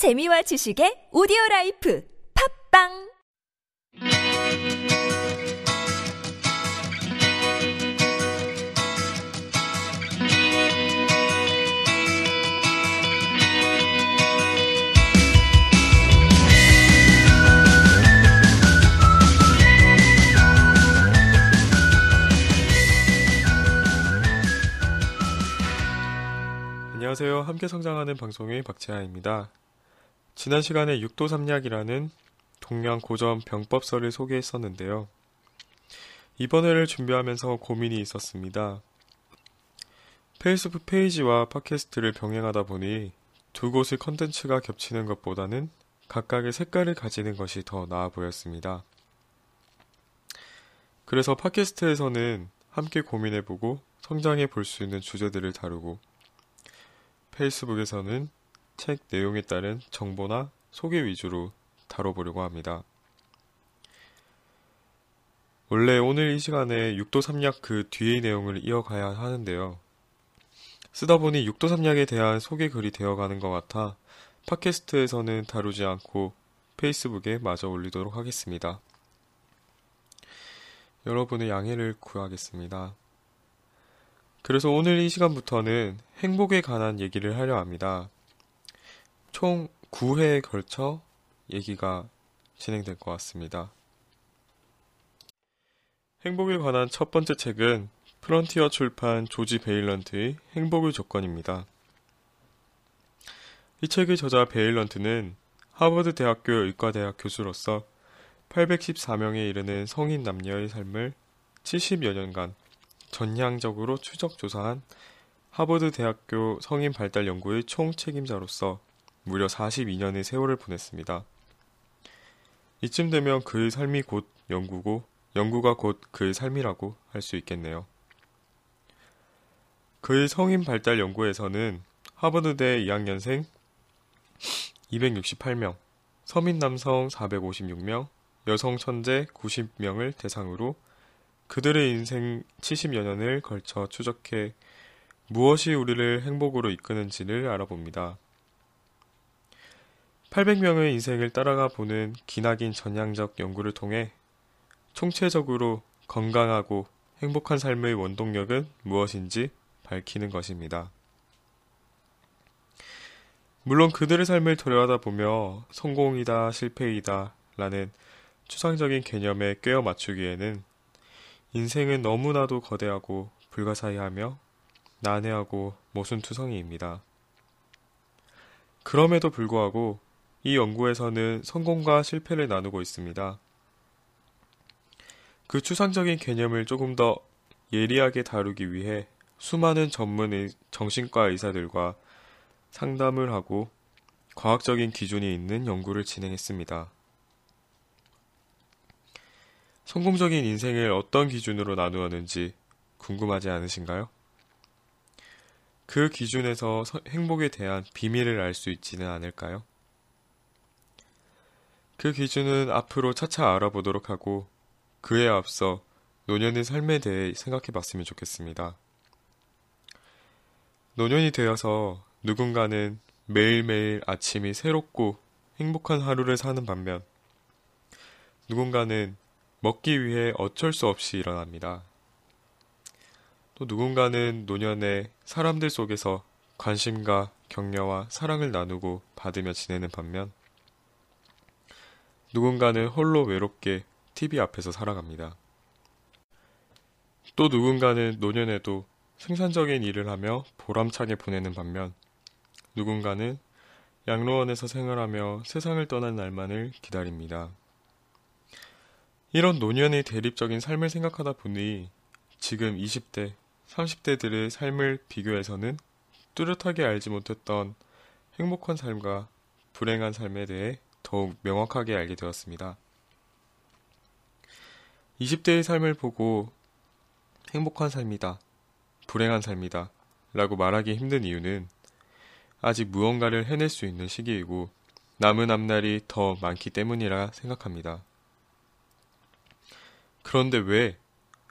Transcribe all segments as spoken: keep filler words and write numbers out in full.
재미와 지식의 오디오라이프 팟빵 안녕하세요. 함께 성장하는 방송의 박재하입니다. 지난 시간에 육도삼략이라는 동양 고전 병법서를 소개했었는데요. 이번 회를 준비하면서 고민이 있었습니다. 페이스북 페이지와 팟캐스트를 병행하다 보니 두 곳의 컨텐츠가 겹치는 것보다는 각각의 색깔을 가지는 것이 더 나아 보였습니다. 그래서 팟캐스트에서는 함께 고민해보고 성장해 볼 수 있는 주제들을 다루고 페이스북에서는 책 내용에 따른 정보나 소개 위주로 다뤄보려고 합니다. 원래 오늘 이 시간에 육도삼략 그 뒤의 내용을 이어가야 하는데요. 쓰다보니 육도삼략에 대한 소개글이 되어가는 것 같아 팟캐스트에서는 다루지 않고 페이스북에 마저 올리도록 하겠습니다. 여러분의 양해를 구하겠습니다. 그래서 오늘 이 시간부터는 행복에 관한 얘기를 하려 합니다. 총 구 회에 걸쳐 얘기가 진행될 것 같습니다. 행복에 관한 첫 번째 책은 프런티어 출판 조지 베일런트의 행복의 조건입니다. 이 책의 저자 베일런트는 하버드대학교 의과대학 교수로서 팔백십사 명에 이르는 성인 남녀의 삶을 칠십여 년간 전향적으로 추적조사한 하버드대학교 성인발달연구의 총책임자로서 무려 사십이 년의 세월을 보냈습니다. 이쯤 되면 그의 삶이 곧 연구고 연구가 곧 그의 삶이라고 할 수 있겠네요. 그의 성인발달연구에서는 하버드대 이 학년생 이백육십팔 명, 서민남성 사백오십육 명, 여성천재 구십 명을 대상으로 그들의 인생 칠십여 년을 걸쳐 추적해 무엇이 우리를 행복으로 이끄는지를 알아봅니다. 팔백 명의 인생을 따라가 보는 기나긴 전향적 연구를 통해 총체적으로 건강하고 행복한 삶의 원동력은 무엇인지 밝히는 것입니다. 물론 그들의 삶을 들여다 보며 성공이다, 실패이다 라는 추상적인 개념에 꿰어 맞추기에는 인생은 너무나도 거대하고 불가사의하며 난해하고 모순투성이입니다. 그럼에도 불구하고 이 연구에서는 성공과 실패를 나누고 있습니다. 그 추상적인 개념을 조금 더 예리하게 다루기 위해 수많은 전문 정신과 의사들과 상담을 하고 과학적인 기준이 있는 연구를 진행했습니다. 성공적인 인생을 어떤 기준으로 나누었는지 궁금하지 않으신가요? 그 기준에서 행복에 대한 비밀을 알 수 있지는 않을까요? 그 기준은 앞으로 차차 알아보도록 하고 그에 앞서 노년의 삶에 대해 생각해 봤으면 좋겠습니다. 노년이 되어서 누군가는 매일매일 아침이 새롭고 행복한 하루를 사는 반면 누군가는 먹기 위해 어쩔 수 없이 일어납니다. 또 누군가는 노년에 사람들 속에서 관심과 격려와 사랑을 나누고 받으며 지내는 반면 누군가는 홀로 외롭게 티비 앞에서 살아갑니다. 또 누군가는 노년에도 생산적인 일을 하며 보람차게 보내는 반면 누군가는 양로원에서 생활하며 세상을 떠난 날만을 기다립니다. 이런 노년의 대립적인 삶을 생각하다 보니 지금 이십 대, 삼십 대들의 삶을 비교해서는 뚜렷하게 알지 못했던 행복한 삶과 불행한 삶에 대해 더욱 명확하게 알게 되었습니다. 이십 대의 삶을 보고 행복한 삶이다, 불행한 삶이다 라고 말하기 힘든 이유는 아직 무언가를 해낼 수 있는 시기이고 남은 앞날이 더 많기 때문이라 생각합니다. 그런데 왜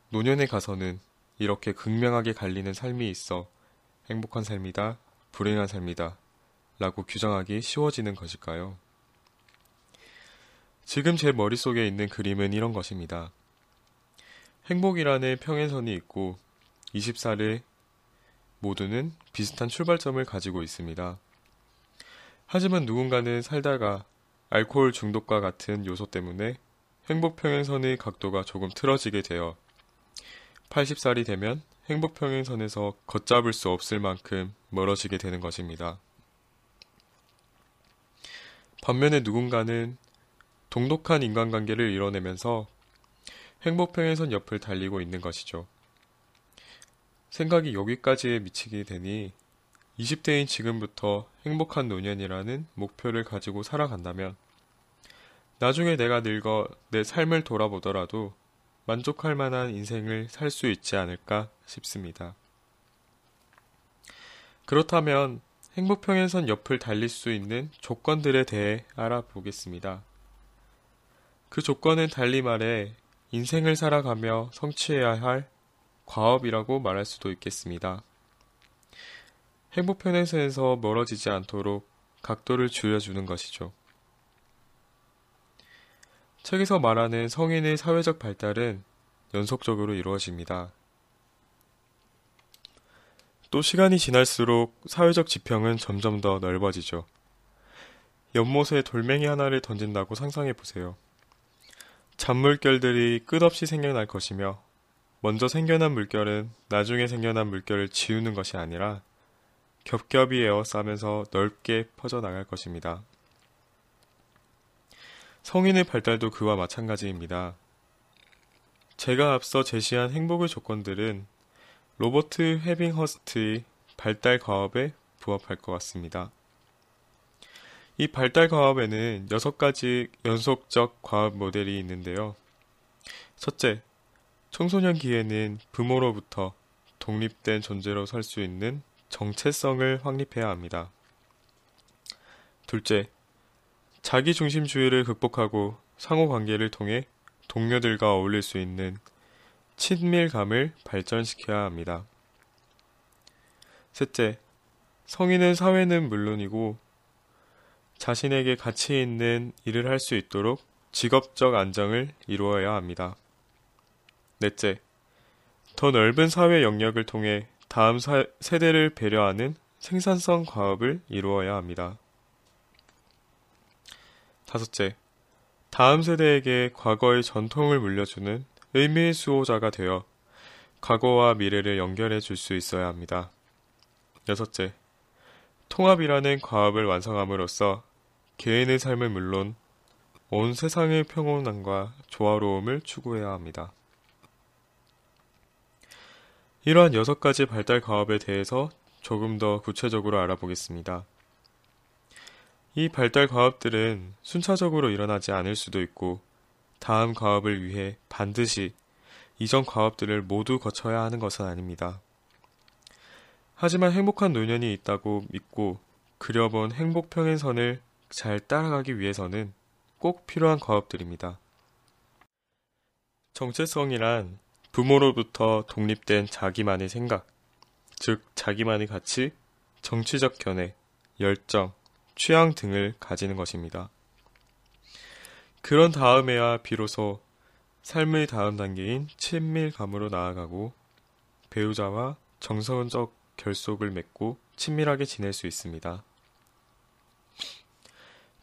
노년에 가서는 이렇게 극명하게 갈리는 삶이 있어 행복한 삶이다, 불행한 삶이다 라고 규정하기 쉬워지는 것일까요? 지금 제 머릿속에 있는 그림은 이런 것입니다. 행복이라는 평행선이 있고 이십사 일 모두는 비슷한 출발점을 가지고 있습니다. 하지만 누군가는 살다가 알코올 중독과 같은 요소 때문에 행복평행선의 각도가 조금 틀어지게 되어 여든 살이 되면 행복평행선에서 걷잡을 수 없을 만큼 멀어지게 되는 것입니다. 반면에 누군가는 돈독한 인간관계를 이뤄내면서 행복평행선 옆을 달리고 있는 것이죠. 생각이 여기까지에 미치게 되니 이십 대인 지금부터 행복한 노년이라는 목표를 가지고 살아간다면 나중에 내가 늙어 내 삶을 돌아보더라도 만족할 만한 인생을 살 수 있지 않을까 싶습니다. 그렇다면 행복평행선 옆을 달릴 수 있는 조건들에 대해 알아보겠습니다. 그 조건은 달리 말해 인생을 살아가며 성취해야 할 과업이라고 말할 수도 있겠습니다. 행복평행선에서 멀어지지 않도록 각도를 줄여주는 것이죠. 책에서 말하는 성인의 사회적 발달은 연속적으로 이루어집니다. 또 시간이 지날수록 사회적 지평은 점점 더 넓어지죠. 연못에 돌멩이 하나를 던진다고 상상해보세요. 잔물결들이 끝없이 생겨날 것이며 먼저 생겨난 물결은 나중에 생겨난 물결을 지우는 것이 아니라 겹겹이 에워싸면서 넓게 퍼져나갈 것입니다. 성인의 발달도 그와 마찬가지입니다. 제가 앞서 제시한 행복의 조건들은 로버트 해빙허스트의 발달 과업에 부합할 것 같습니다. 이 발달 과업에는 여섯 가지 연속적 과업 모델이 있는데요. 첫째, 청소년기에는 부모로부터 독립된 존재로 설 수 있는 정체성을 확립해야 합니다. 둘째, 자기중심주의를 극복하고 상호관계를 통해 동료들과 어울릴 수 있는 친밀감을 발전시켜야 합니다. 셋째, 성인은 사회는 물론이고 자신에게 가치 있는 일을 할 수 있도록 직업적 안정을 이루어야 합니다. 넷째, 더 넓은 사회 영역을 통해 다음 사, 세대를 배려하는 생산성 과업을 이루어야 합니다. 다섯째, 다음 세대에게 과거의 전통을 물려주는 의미의 수호자가 되어 과거와 미래를 연결해 줄 수 있어야 합니다. 여섯째, 통합이라는 과업을 완성함으로써 개인의 삶은 물론 온 세상의 평온함과 조화로움을 추구해야 합니다. 이러한 여섯 가지 발달 과업에 대해서 조금 더 구체적으로 알아보겠습니다. 이 발달 과업들은 순차적으로 일어나지 않을 수도 있고 다음 과업을 위해 반드시 이전 과업들을 모두 거쳐야 하는 것은 아닙니다. 하지만 행복한 노년이 있다고 믿고 그려본 행복평행선을 잘 따라가기 위해서는 꼭 필요한 과업들입니다. 정체성이란 부모로부터 독립된 자기만의 생각, 즉 자기만의 가치, 정치적 견해, 열정, 취향 등을 가지는 것입니다. 그런 다음에야 비로소 삶의 다음 단계인 친밀감으로 나아가고 배우자와 정서적 결속을 맺고 친밀하게 지낼 수 있습니다.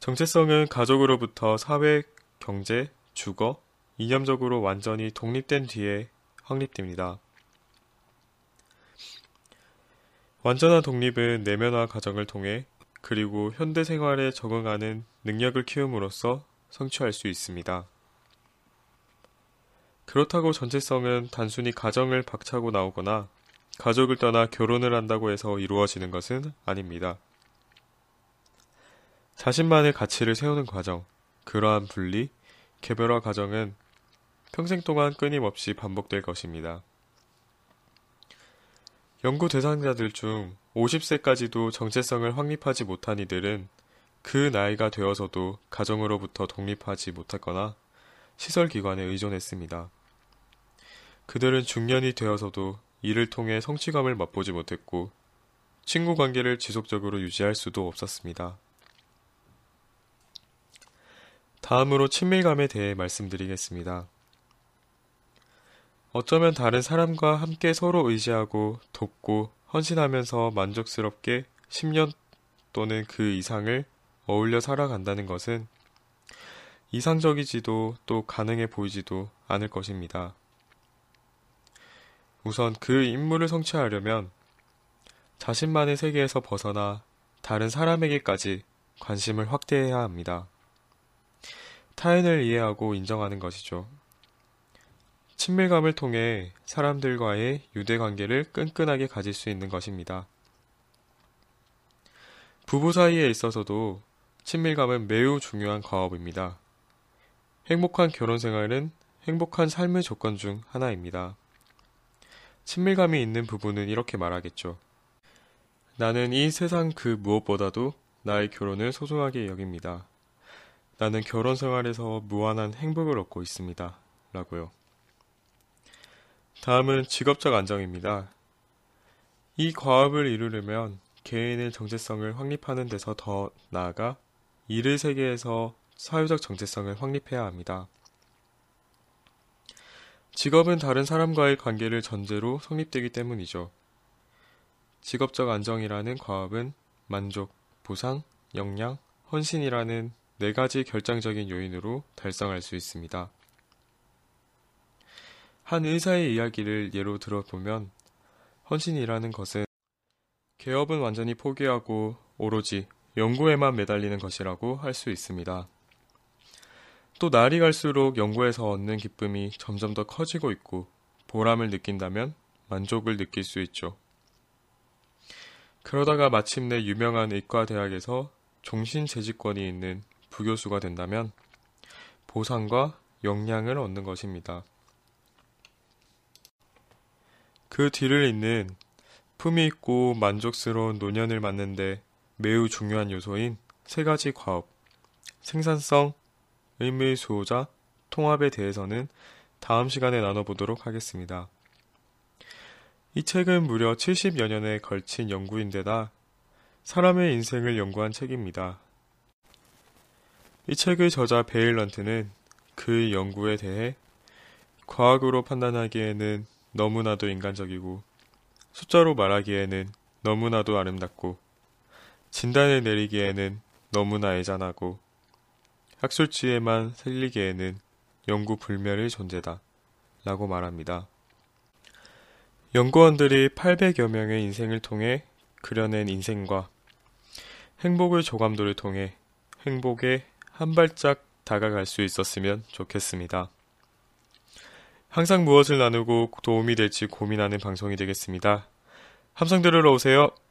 정체성은 가족으로부터 사회, 경제, 주거, 이념적으로 완전히 독립된 뒤에 확립됩니다. 완전한 독립은 내면화 과정을 통해 그리고 현대 생활에 적응하는 능력을 키움으로써 성취할 수 있습니다. 그렇다고 전체성은 단순히 가정을 박차고 나오거나 가족을 떠나 결혼을 한다고 해서 이루어지는 것은 아닙니다. 자신만의 가치를 세우는 과정, 그러한 분리, 개별화 과정은 평생 동안 끊임없이 반복될 것입니다. 연구 대상자들 중 오십 세까지도 정체성을 확립하지 못한 이들은 그 나이가 되어서도 가정으로부터 독립하지 못했거나 시설기관에 의존했습니다. 그들은 중년이 되어서도 이를 통해 성취감을 맛보지 못했고 친구 관계를 지속적으로 유지할 수도 없었습니다. 다음으로 친밀감에 대해 말씀드리겠습니다. 어쩌면 다른 사람과 함께 서로 의지하고 돕고 헌신하면서 만족스럽게 십 년 또는 그 이상을 어울려 살아간다는 것은 이상적이지도 또 가능해 보이지도 않을 것입니다. 우선 그 임무를 성취하려면 자신만의 세계에서 벗어나 다른 사람에게까지 관심을 확대해야 합니다. 타인을 이해하고 인정하는 것이죠. 친밀감을 통해 사람들과의 유대관계를 끈끈하게 가질 수 있는 것입니다. 부부 사이에 있어서도 친밀감은 매우 중요한 과업입니다. 행복한 결혼생활은 행복한 삶의 조건 중 하나입니다. 친밀감이 있는 부부는 이렇게 말하겠죠. 나는 이 세상 그 무엇보다도 나의 결혼을 소중하게 여깁니다. 나는 결혼 생활에서 무한한 행복을 얻고 있습니다. 라고요. 다음은 직업적 안정입니다. 이 과업을 이루려면 개인의 정체성을 확립하는 데서 더 나아가 일의 세계에서 사회적 정체성을 확립해야 합니다. 직업은 다른 사람과의 관계를 전제로 성립되기 때문이죠. 직업적 안정이라는 과업은 만족, 보상, 역량, 헌신이라는 네 가지 결정적인 요인으로 달성할 수 있습니다. 한 의사의 이야기를 예로 들어보면 헌신이라는 것은 개업은 완전히 포기하고 오로지 연구에만 매달리는 것이라고 할 수 있습니다. 또 날이 갈수록 연구에서 얻는 기쁨이 점점 더 커지고 있고 보람을 느낀다면 만족을 느낄 수 있죠. 그러다가 마침내 유명한 의과대학에서 종신재직권이 있는 부교수가 된다면 보상과 역량을 얻는 것입니다. 그 뒤를 잇는 품위 있고 만족스러운 노년을 맞는데 매우 중요한 요소인 세 가지 과업, 생산성, 의무의 수호자, 통합에 대해서는 다음 시간에 나눠보도록 하겠습니다. 이 책은 무려 칠십여 년에 걸친 연구인데다 사람의 인생을 연구한 책입니다. 이 책의 저자 베일런트는 그의 연구에 대해 과학으로 판단하기에는 너무나도 인간적이고 숫자로 말하기에는 너무나도 아름답고 진단을 내리기에는 너무나 애잔하고 학술지에만 살리기에는 연구 불멸의 존재다 라고 말합니다. 연구원들이 팔백여 명의 인생을 통해 그려낸 인생과 행복의 조감도를 통해 행복에 한 발짝 다가갈 수 있었으면 좋겠습니다. 항상 무엇을 나누고 도움이 될지 고민하는 방송이 되겠습니다. 함성 들으러 오세요.